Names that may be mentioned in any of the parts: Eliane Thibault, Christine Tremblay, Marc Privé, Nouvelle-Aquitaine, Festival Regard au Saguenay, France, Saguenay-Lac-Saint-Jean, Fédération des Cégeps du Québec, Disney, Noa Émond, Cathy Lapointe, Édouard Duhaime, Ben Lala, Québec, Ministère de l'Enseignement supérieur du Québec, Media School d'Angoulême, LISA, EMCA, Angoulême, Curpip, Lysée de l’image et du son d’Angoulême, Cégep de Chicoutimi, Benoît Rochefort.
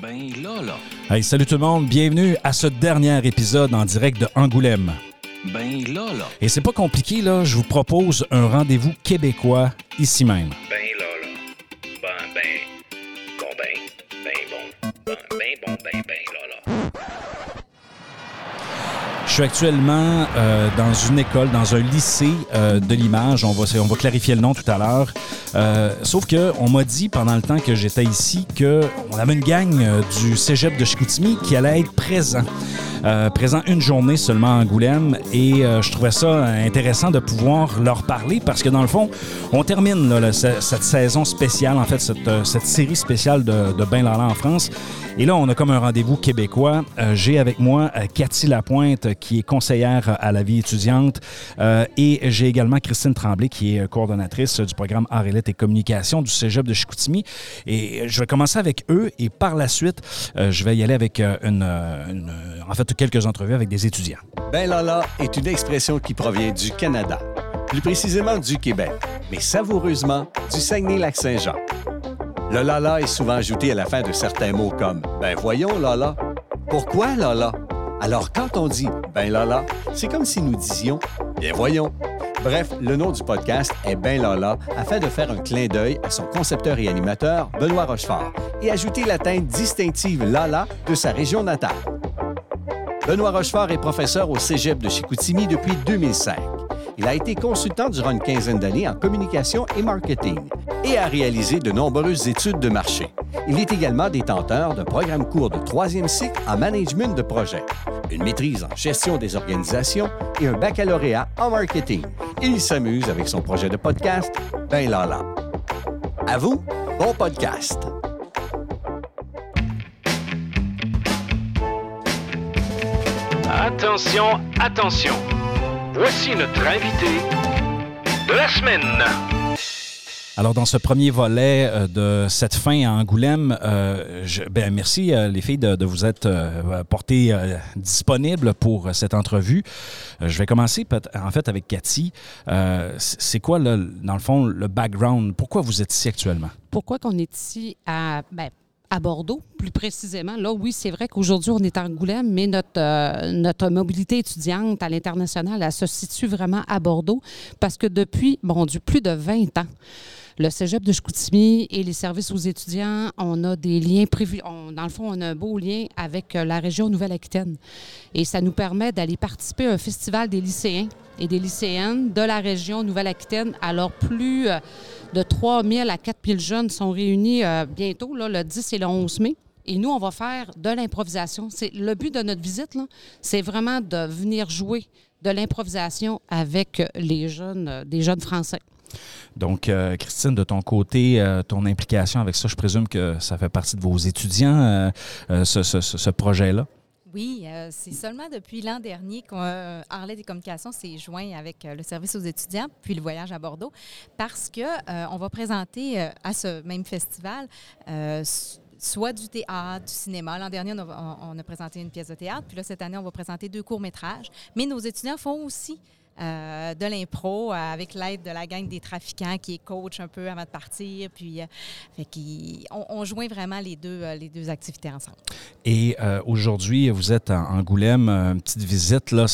Ben Lala. Hey, salut tout le monde, bienvenue à ce dernier épisode en direct de Angoulême. Ben Lala. Et c'est pas compliqué, là, je vous propose un rendez-vous québécois ici même. Ben Lala. Ben Lala. Je suis actuellement dans une école, dans un lycée de l'image. On va clarifier le nom tout à l'heure. Sauf qu'on m'a dit pendant le temps que j'étais ici qu'on avait une gang du Cégep de Chicoutimi qui allait être présent une journée seulement à Angoulême. Et je trouvais ça intéressant de pouvoir leur parler parce que dans le fond, on termine là, cette saison spéciale, en fait, cette série spéciale de Ben Lala en France. Et là, on a comme un rendez-vous québécois. J'ai avec moi Cathy Lapointe, qui est conseillère à la vie étudiante. Et j'ai également Christine Tremblay, qui est coordonnatrice du programme Arts et Lettres et Communication du Cégep de Chicoutimi. Et je vais commencer avec eux et par la suite, je vais y aller avec quelques entrevues avec des étudiants. Ben Lala est une expression qui provient du Canada, plus précisément du Québec, mais savoureusement du Saguenay-Lac-Saint-Jean. Le lala est souvent ajouté à la fin de certains mots comme « Ben voyons, lala ». Pourquoi lala? Alors quand on dit « Ben lala », c'est comme si nous disions « Bien voyons ». Bref, le nom du podcast est « Ben Lala » afin de faire un clin d'œil à son concepteur et animateur, Benoît Rochefort, et ajouter la teinte distinctive « lala » de sa région natale. Benoît Rochefort est professeur au Cégep de Chicoutimi depuis 2005. Il a été consultant durant une quinzaine d'années en communication et marketing et a réalisé de nombreuses études de marché. Il est également détenteur d'un programme court de troisième cycle en management de projet, une maîtrise en gestion des organisations et un baccalauréat en marketing. Il s'amuse avec son projet de podcast, Ben Lala. À vous, bon podcast! Attention, attention! Voici notre invité de la semaine. Alors, dans ce premier volet de cette fin à Angoulême, merci les filles de vous être portées disponibles pour cette entrevue. Je vais commencer en fait avec Cathy. C'est quoi, dans le fond, le background? Pourquoi vous êtes ici actuellement? Pourquoi qu'on est ici à Bordeaux, plus précisément. Là, oui, c'est vrai qu'aujourd'hui, on est à Angoulême, mais notre mobilité étudiante à l'international, elle se situe vraiment à Bordeaux parce que depuis, plus de 20 ans, le Cégep de Chicoutimi et les services aux étudiants, on a des liens prévus. Dans le fond, on a un beau lien avec la région Nouvelle-Aquitaine. Et ça nous permet d'aller participer à un festival des lycéens et des lycéennes de la région Nouvelle-Aquitaine. Alors, plus de 3 000 à 4 000 jeunes sont réunis bientôt, là, le 10 et le 11 mai. Et nous, on va faire de l'improvisation. Le but de notre visite, là, c'est vraiment de venir jouer de l'improvisation avec des jeunes Français. Donc, Christine, de ton côté, ton implication avec ça, je présume que ça fait partie de vos étudiants, ce projet-là? Oui, c'est seulement depuis l'an dernier qu'Arlet des Communications s'est joint avec le service aux étudiants, puis le voyage à Bordeaux, parce qu'on va présenter à ce même festival soit du théâtre, du cinéma. L'an dernier, on a présenté une pièce de théâtre, puis là, cette année, on va présenter 2 courts-métrages. Mais nos étudiants font aussi de l'impro avec l'aide de la gang des trafiquants qui est coach un peu avant de partir. Puis, on joint vraiment les deux activités ensemble. Et aujourd'hui, vous êtes à Angoulême. Une petite visite, là.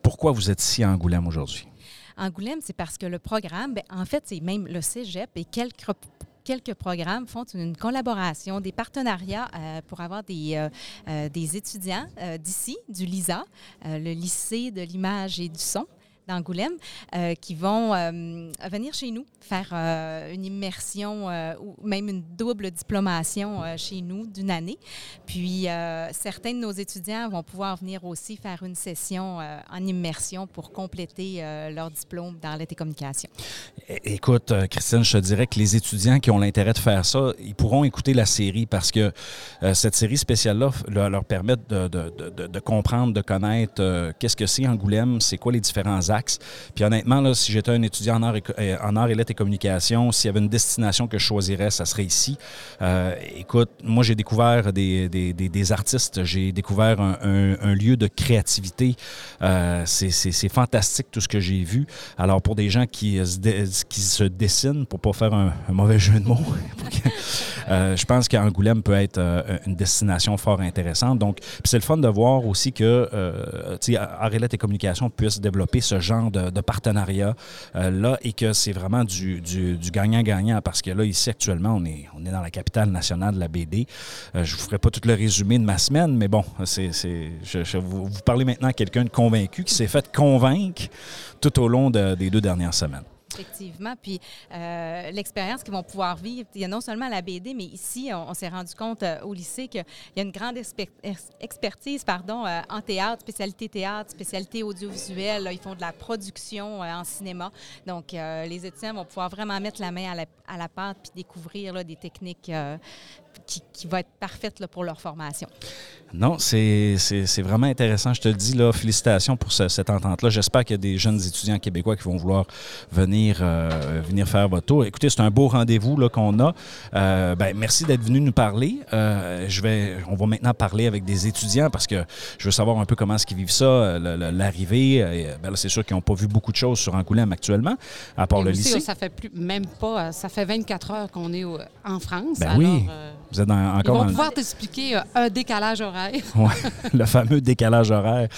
Pourquoi vous êtes ici à Angoulême aujourd'hui? Angoulême, c'est parce que le programme, c'est même le cégep et quelques programmes font une collaboration, des partenariats pour avoir des étudiants d'ici, du LISA, le lycée de l'image et du son d'Angoulême, qui vont venir chez nous faire une immersion ou même une double diplomation chez nous d'une année. Puis, certains de nos étudiants vont pouvoir venir aussi faire une session en immersion pour compléter leur diplôme dans lettres et communications. Écoute, Christine, je te dirais que les étudiants qui ont l'intérêt de faire ça, ils pourront écouter la série parce que cette série spéciale-là leur permet de comprendre, de connaître qu'est-ce que c'est Angoulême, c'est quoi les différents actes fax. Puis honnêtement, là, si j'étais un étudiant en arts et lettres et communication, s'il y avait une destination que je choisirais, ça serait ici. Écoute, moi, j'ai découvert des artistes, j'ai découvert un lieu de créativité. C'est fantastique tout ce que j'ai vu. Alors, pour des gens qui se dessinent, pour ne pas faire un mauvais jeu de mots, je pense qu'Angoulême peut être une destination fort intéressante. Donc, c'est le fun de voir aussi que arts et lettres et communication puissent développer ce genre de partenariat là, et que c'est vraiment du gagnant-gagnant, parce que là, ici, actuellement, on est dans la capitale nationale de la BD. Je ne vous ferai pas tout le résumé de ma semaine, mais bon, je vous parlez maintenant à quelqu'un de convaincu qui s'est fait convaincre tout au long des 2 dernières semaines. Effectivement. Puis l'expérience qu'ils vont pouvoir vivre, il y a non seulement la BD, mais ici, on s'est rendu compte au lycée qu'il y a une grande expertise en théâtre, spécialité audiovisuelle. Là, ils font de la production en cinéma. Donc, les étudiants vont pouvoir vraiment mettre la main à la pâte puis découvrir là, des techniques qui va être parfaite là, pour leur formation. Non, c'est vraiment intéressant. Je te le dis, là, félicitations pour cette entente-là. J'espère qu'il y a des jeunes étudiants québécois qui vont vouloir venir faire votre tour. Écoutez, c'est un beau rendez-vous là, qu'on a. Merci d'être venu nous parler. On va maintenant parler avec des étudiants parce que je veux savoir un peu comment est-ce qu'ils vivent ça, l'arrivée. Là, c'est sûr qu'ils n'ont pas vu beaucoup de choses sur Angoulême actuellement, à part le lycée. Ça fait 24 heures qu'on est en France. Ben alors, oui. Vous êtes ils vont pouvoir t'expliquer un décalage horaire. Oui, le fameux décalage horaire.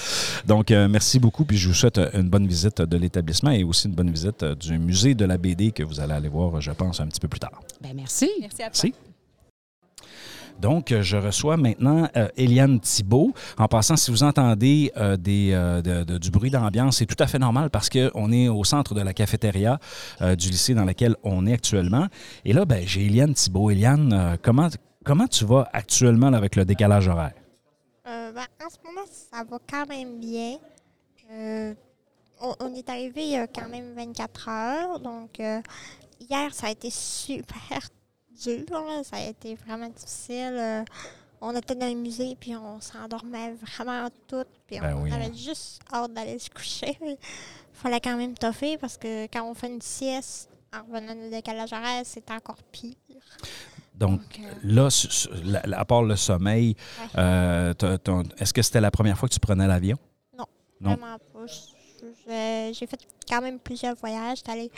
Donc, merci beaucoup. Puis, je vous souhaite une bonne visite de l'établissement et aussi une bonne visite du musée de la BD que vous allez aller voir, je pense, un petit peu plus tard. Bien, merci. Merci à toi. Merci. Donc, je reçois maintenant Eliane Thibault. En passant, si vous entendez du bruit d'ambiance, c'est tout à fait normal parce qu'on est au centre de la cafétéria du lycée dans laquelle on est actuellement. Et là, j'ai Eliane Thibault. Eliane, comment tu vas actuellement là, avec le décalage horaire? En ce moment, ça va quand même bien. On est arrivé il y a quand même 24 heures. Donc, hier, ça a été super dur, ça a été vraiment difficile. On était dans le musée, puis on s'endormait vraiment toutes, puis on avait juste hâte d'aller se coucher. Il fallait quand même toffer, parce que quand on fait une sieste, en revenant du décalage horaire, c'est encore pire. Donc là, à part le sommeil, est-ce que c'était la première fois que tu prenais l'avion? Non, vraiment pas. J'ai fait quand même plusieurs voyages. J'étais allée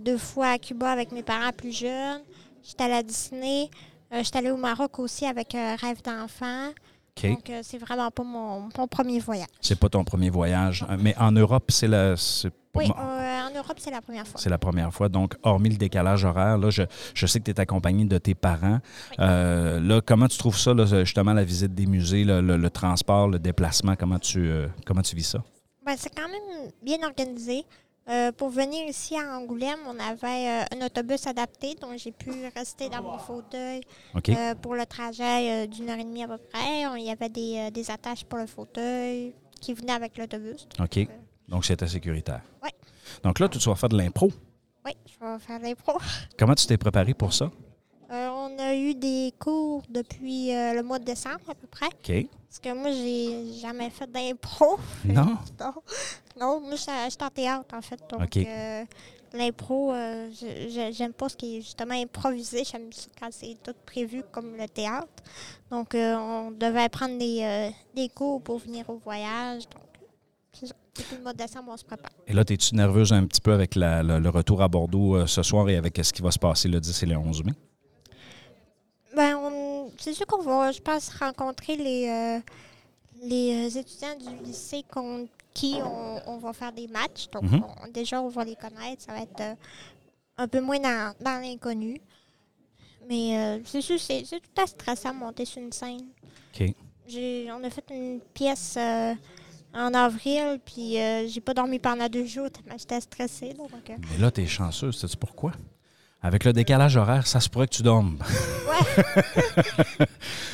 2 fois à Cuba avec mes parents plus jeunes. J'étais allée à Disney. J'étais allée au Maroc aussi avec Rêve d'enfant. Okay. Donc, c'est vraiment pas mon premier voyage. C'est pas ton premier voyage. Mais en Europe, en Europe, c'est la première fois. C'est la première fois. Donc, hormis le décalage horaire, là, je sais que tu es accompagné de tes parents. Oui. Là, comment tu trouves ça, là, justement, la visite des musées, le transport, le déplacement? Comment tu vis ça? C'est quand même bien organisé. Pour venir ici à Angoulême, on avait un autobus adapté, donc j'ai pu rester dans mon fauteuil pour le trajet d'une heure et demie à peu près. Il y avait des attaches pour le fauteuil qui venaient avec l'autobus. OK. Donc, c'était sécuritaire. Oui. Donc là, tu vas faire de l'impro. Oui, je vais faire de l'impro. Comment tu t'es préparé pour ça? On a eu des cours depuis le mois de décembre à peu près. OK. Parce que moi, j'ai jamais fait d'impro. Non? Non, moi, je suis en théâtre, en fait. Donc, l'impro, j'aime pas ce qui est justement improvisé. J'aime ça quand c'est tout prévu comme le théâtre. Donc, on devait prendre des cours pour venir au voyage. Donc, c'est ça. Depuis le mois de décembre, on se prépare. Et là, es-tu nerveuse un petit peu avec le retour à Bordeaux ce soir et avec ce qui va se passer le 10 et le 11 mai? C'est sûr qu'on va, je pense, rencontrer les étudiants du lycée contre qui on va faire des matchs. Donc, déjà, on va les connaître. Ça va être un peu moins dans l'inconnu. Mais c'est sûr, c'est tout à stressant de monter sur une scène. OK. On a fait une pièce en avril, puis j'ai pas dormi pendant 2 jours. J'étais stressée. Donc, mais là, t'es chanceuse. Sais-tu pourquoi? Avec le décalage horaire, ça se pourrait que tu dormes. Ouais.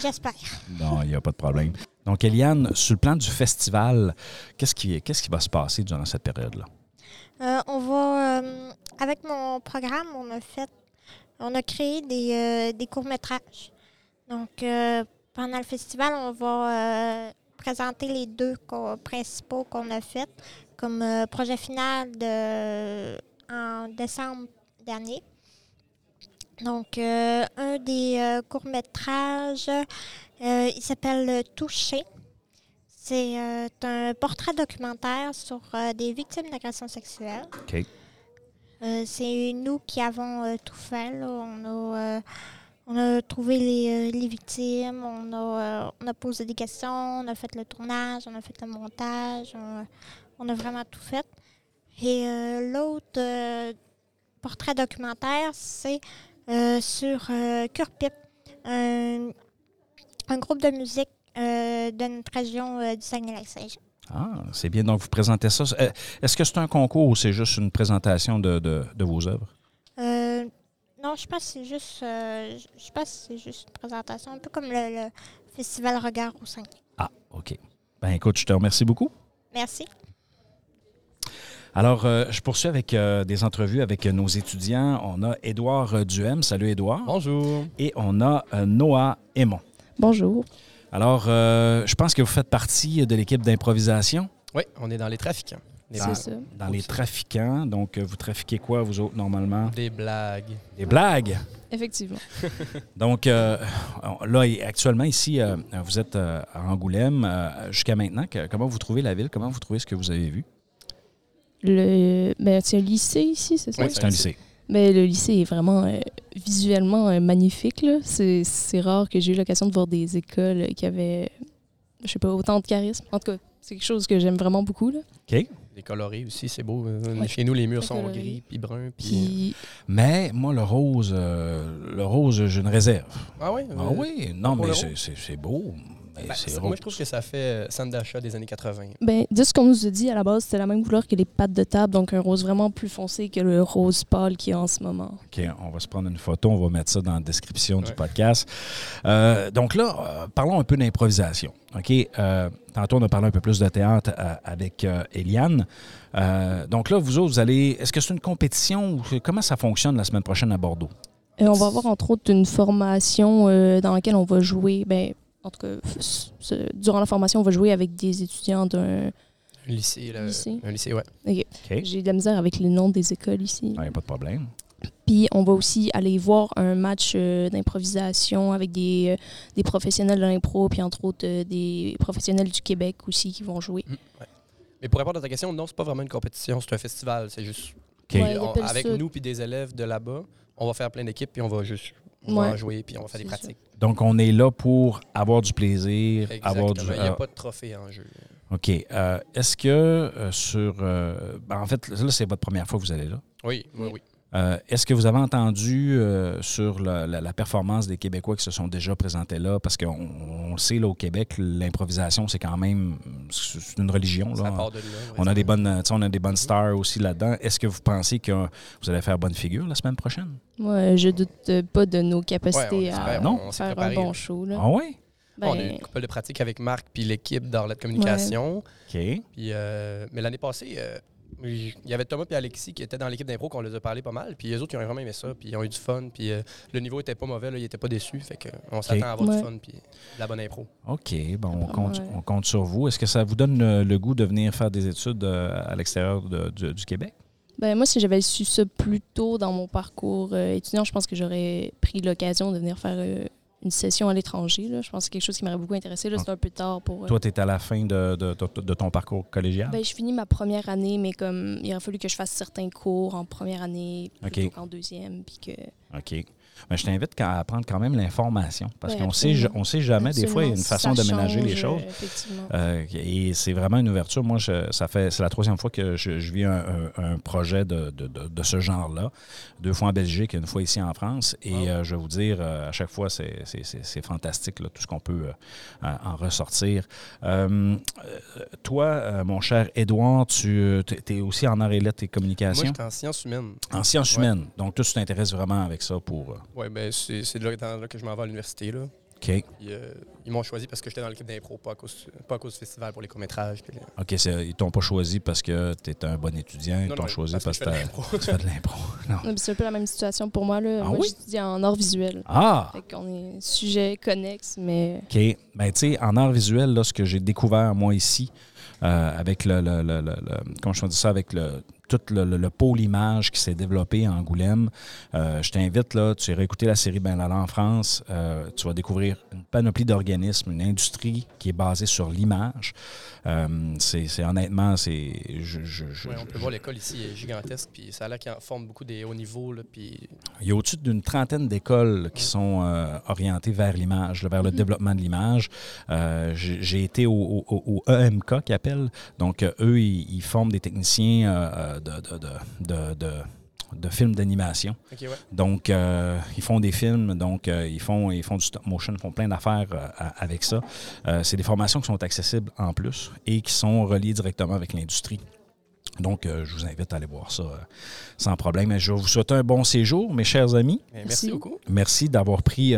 J'espère. Non, il n'y a pas de problème. Donc, Eliane, sur le plan du festival, qu'est-ce qui va se passer durant cette période-là? Avec mon programme, on a créé des courts-métrages. Donc, pendant le festival, on va présenter les 2 principaux qu'on a faits. comme projet final en décembre dernier. Donc, un des courts-métrages, il s'appelle « Touché ». C'est un portrait documentaire sur des victimes d'agressions sexuelles. Okay. C'est nous qui avons tout fait. Là. On a trouvé les victimes, on a posé des questions, on a fait le tournage, on a fait le montage, on a vraiment tout fait. Et l'autre portrait documentaire, c'est sur Curpip, un groupe de musique de notre région du Saguenay-Lac-Saint-Jean. Ah, c'est bien. Donc, vous présentez ça. Est-ce que c'est un concours ou c'est juste une présentation de vos œuvres? Non, je pense que c'est juste une présentation, un peu comme le Festival Regard au Saguenay. Ah, OK. Ben écoute, je te remercie beaucoup. Merci. Alors, je poursuis avec des entrevues avec nos étudiants. On a Édouard Duhaime. Salut, Édouard. Bonjour. Et on a Noa Émond. Bonjour. Alors, je pense que vous faites partie de l'équipe d'improvisation. Oui, on est dans les trafiquants. Les trafiquants. Donc, vous trafiquez quoi, vous autres, normalement? Des blagues. Des blagues? Effectivement. Donc, là, actuellement, ici, vous êtes à Angoulême. Jusqu'à maintenant, comment vous trouvez la ville? Comment vous trouvez ce que vous avez vu? C'est un lycée ici, c'est ça? Oui, c'est un lycée. Mais le lycée est vraiment visuellement magnifique. Là. C'est rare que j'ai eu l'occasion de voir des écoles qui avaient, je sais pas, autant de charisme. En tout cas, c'est quelque chose que j'aime vraiment beaucoup. Là. OK. Les colorés aussi, c'est beau. Ouais. Chez nous, les murs sont gris, puis bruns. Puis... Mais moi, le rose, j'ai une réserve. Ah oui? Ah oui? Non, mais c'est beau. Moi, je trouve que ça fait centre d'achat des années 80. Ben, de ce qu'on nous a dit, à la base, c'était la même couleur que les pattes de table, donc un rose vraiment plus foncé que le rose pâle qu'il y a en ce moment. OK, on va se prendre une photo, on va mettre ça dans la description du podcast. Donc là, parlons un peu d'improvisation. OK, tantôt, on a parlé un peu plus de théâtre avec Eliane. Donc là, vous autres, vous allez... Est-ce que c'est une compétition ou comment ça fonctionne la semaine prochaine à Bordeaux? On va avoir, entre autres, une formation dans laquelle on va jouer... En tout cas, durant la formation, on va jouer avec des étudiants d'un lycée. Un lycée, oui. Okay. Okay. J'ai de la misère avec les noms des écoles ici. Ah, y a pas de problème. Puis, on va aussi aller voir un match d'improvisation avec des professionnels de l'impro, puis entre autres des professionnels du Québec aussi qui vont jouer. Mmh, ouais. Mais pour répondre à ta question, non, c'est pas vraiment une compétition, c'est un festival. C'est juste avec nous puis des élèves de là-bas, on va faire plein d'équipes puis on va juste... On va en jouer, puis on va faire des pratiques. Ça. Donc, on est là pour avoir du plaisir, avoir du... Il n'y a pas de trophée en jeu. OK. Est-ce que sur... en fait, là, c'est votre première fois que vous allez là. Oui. Est-ce que vous avez entendu sur la performance des Québécois qui se sont déjà présentés là? Parce qu'on le sait, là, au Québec, l'improvisation, c'est quand même... C'est une religion, là. Ça part de là. On a des bonnes stars aussi là-dedans. Est-ce que vous pensez que vous allez faire bonne figure la semaine prochaine? Moi, je doute pas de nos capacités à faire préparé, un bon show. Là. Ah oui? On a eu une couple de pratiques avec Marc puis l'équipe dans la communication. Ouais. OK. Puis, mais l'année passée... il y avait Thomas et Alexis qui étaient dans l'équipe d'impro, qu'on les a parlé pas mal. Puis les autres, ils ont vraiment aimé ça. Puis ils ont eu du fun. Puis le niveau était pas mauvais. Là, ils n'étaient pas déçus. Fait qu'on s'attend à avoir du fun. Puis de la bonne impro. OK. Bon, on compte sur vous. Est-ce que ça vous donne le goût de venir faire des études à l'extérieur du Québec? Ben moi, si j'avais su ça plus tôt dans mon parcours étudiant, je pense que j'aurais pris l'occasion de venir faire une session à l'étranger. Là. Je pense que c'est quelque chose qui m'aurait beaucoup intéressé. Là, c'est un peu tard pour... Toi, tu es à la fin de ton parcours collégial? Ben, je finis ma première année, mais comme il aurait fallu que je fasse certains cours en première année, plutôt qu'en deuxième. Puis que... OK. Ben, je t'invite à prendre quand même l'information, parce qu'on sait jamais. Absolument. Des fois, il y a une façon de ménager les choses. Et c'est vraiment une ouverture. Moi, c'est la troisième fois que je vis un projet de ce genre-là. 2 fois en Belgique, 1 fois ici en France. Et je vais vous dire, à chaque fois, c'est fantastique, là, tout ce qu'on peut en ressortir. Toi, mon cher Édouard, tu es aussi en arts et lettres et communication. Moi, je suis en sciences humaines. En sciences humaines. Donc, toi, tu t'intéresses vraiment avec ça pour... Oui, bien, c'est de là que je m'en vais à l'université. Là. Okay. Ils m'ont choisi parce que j'étais dans l'équipe d'impro, pas à cause du festival pour les courts-métrages. OK, ils t'ont pas choisi parce que tu étais un bon étudiant, ils t'ont choisi parce que tu fais de l'impro. C'est un peu la même situation pour moi. Là. Ah, moi, j'étudie en art visuel. Ah! Fait qu'on est sujet connexe, mais... OK. Bien, tu sais, en art visuel, là, ce que j'ai découvert, moi, ici, avec le pôle image qui s'est développé à Angoulême. Je t'invite, là, tu iras écouter la série Ben Lala en France. Tu vas découvrir une panoplie d'organismes, une industrie qui est basée sur l'image. On peut voir l'école ici est gigantesque, puis ça a l'air qu'ils en forment beaucoup des hauts niveaux. Là, puis... Il y a au-dessus d'une trentaine d'écoles qui sont orientées vers l'image, vers le développement de l'image. J'ai été au EMCA qui appelle. Donc, eux, ils forment des techniciens de films d'animation. Okay, ouais. Donc, ils font des films, donc ils font du stop motion, ils font plein d'affaires avec ça. C'est des formations qui sont accessibles en plus et qui sont reliées directement avec l'industrie. Donc, je vous invite à aller voir ça sans problème. Je vous souhaite un bon séjour, mes chers amis. Merci beaucoup. Merci d'avoir pris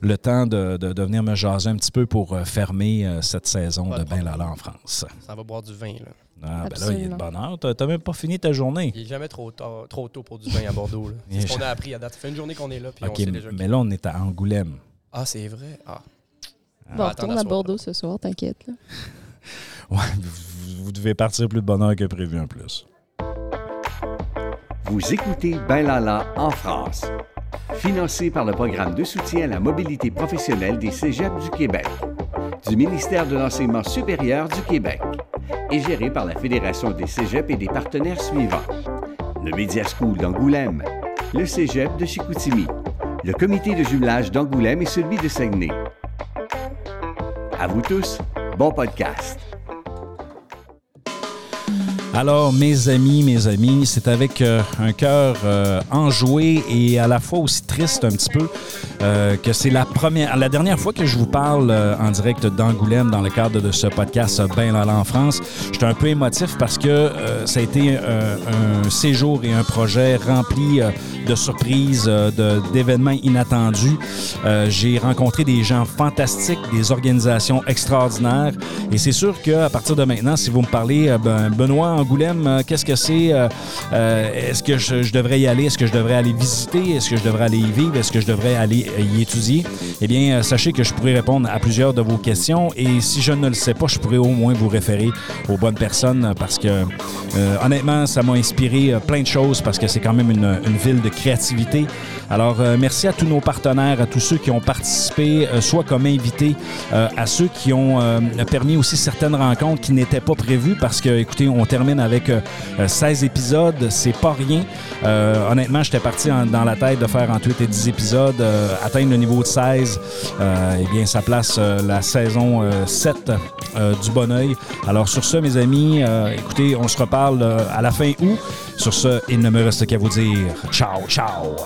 le temps de venir me jaser un petit peu pour fermer cette saison de Ben Lala en France. Ça va boire du vin, là. Ah, ben là, il est de bonne heure. T'as même pas fini ta journée. Il est jamais trop tôt pour du vin à Bordeaux. Là. C'est ce qu'on a appris à date. Ça fait une journée qu'on est là, puis on sait déjà. Mais là, on est à Angoulême. Ah, c'est vrai? Bon, on retourne à Bordeaux ce soir, t'inquiète, là. Ouais, vous devez partir plus de bonne heure que prévu en plus. Vous écoutez Ben Lala en France, financé par le programme de soutien à la mobilité professionnelle des Cégeps du Québec, du ministère de l'Enseignement supérieur du Québec et géré par la Fédération des Cégeps et des partenaires suivants. Le Media School d'Angoulême, le Cégep de Chicoutimi, le comité de jumelage d'Angoulême et celui de Saguenay. À vous tous, bon podcast! Alors, mes amis, c'est avec un cœur enjoué et à la fois aussi triste un petit peu que c'est la dernière fois que je vous parle en direct d'Angoulême dans le cadre de ce podcast Ben Lala en France. J'étais un peu émotif parce que ça a été un séjour et un projet rempli de surprises, d'événements inattendus. J'ai rencontré des gens fantastiques, des organisations extraordinaires et c'est sûr qu'à partir de maintenant, si vous me parlez, Benoît, Angoulême, qu'est-ce que c'est? Est-ce que je devrais y aller? Est-ce que je devrais aller visiter? Est-ce que je devrais aller y vivre? Est-ce que je devrais aller y étudier? Eh bien, sachez que je pourrais répondre à plusieurs de vos questions et si je ne le sais pas, je pourrais au moins vous référer aux bonnes personnes parce que, honnêtement, ça m'a inspiré plein de choses parce que c'est quand même une ville de créativité. Alors, merci à tous nos partenaires, à tous ceux qui ont participé, soit comme invités, à ceux qui ont permis aussi certaines rencontres qui n'étaient pas prévues parce que, écoutez, on termine avec 16 épisodes, c'est pas rien. Honnêtement, j'étais parti dans la tête de faire entre 8 et 10 épisodes. Atteindre le niveau de 16, eh bien, ça place la saison 7 du bon oeil. Alors sur ce, mes amis, écoutez, on se reparle à la fin août. Sur ce, il ne me reste qu'à vous dire ciao, ciao!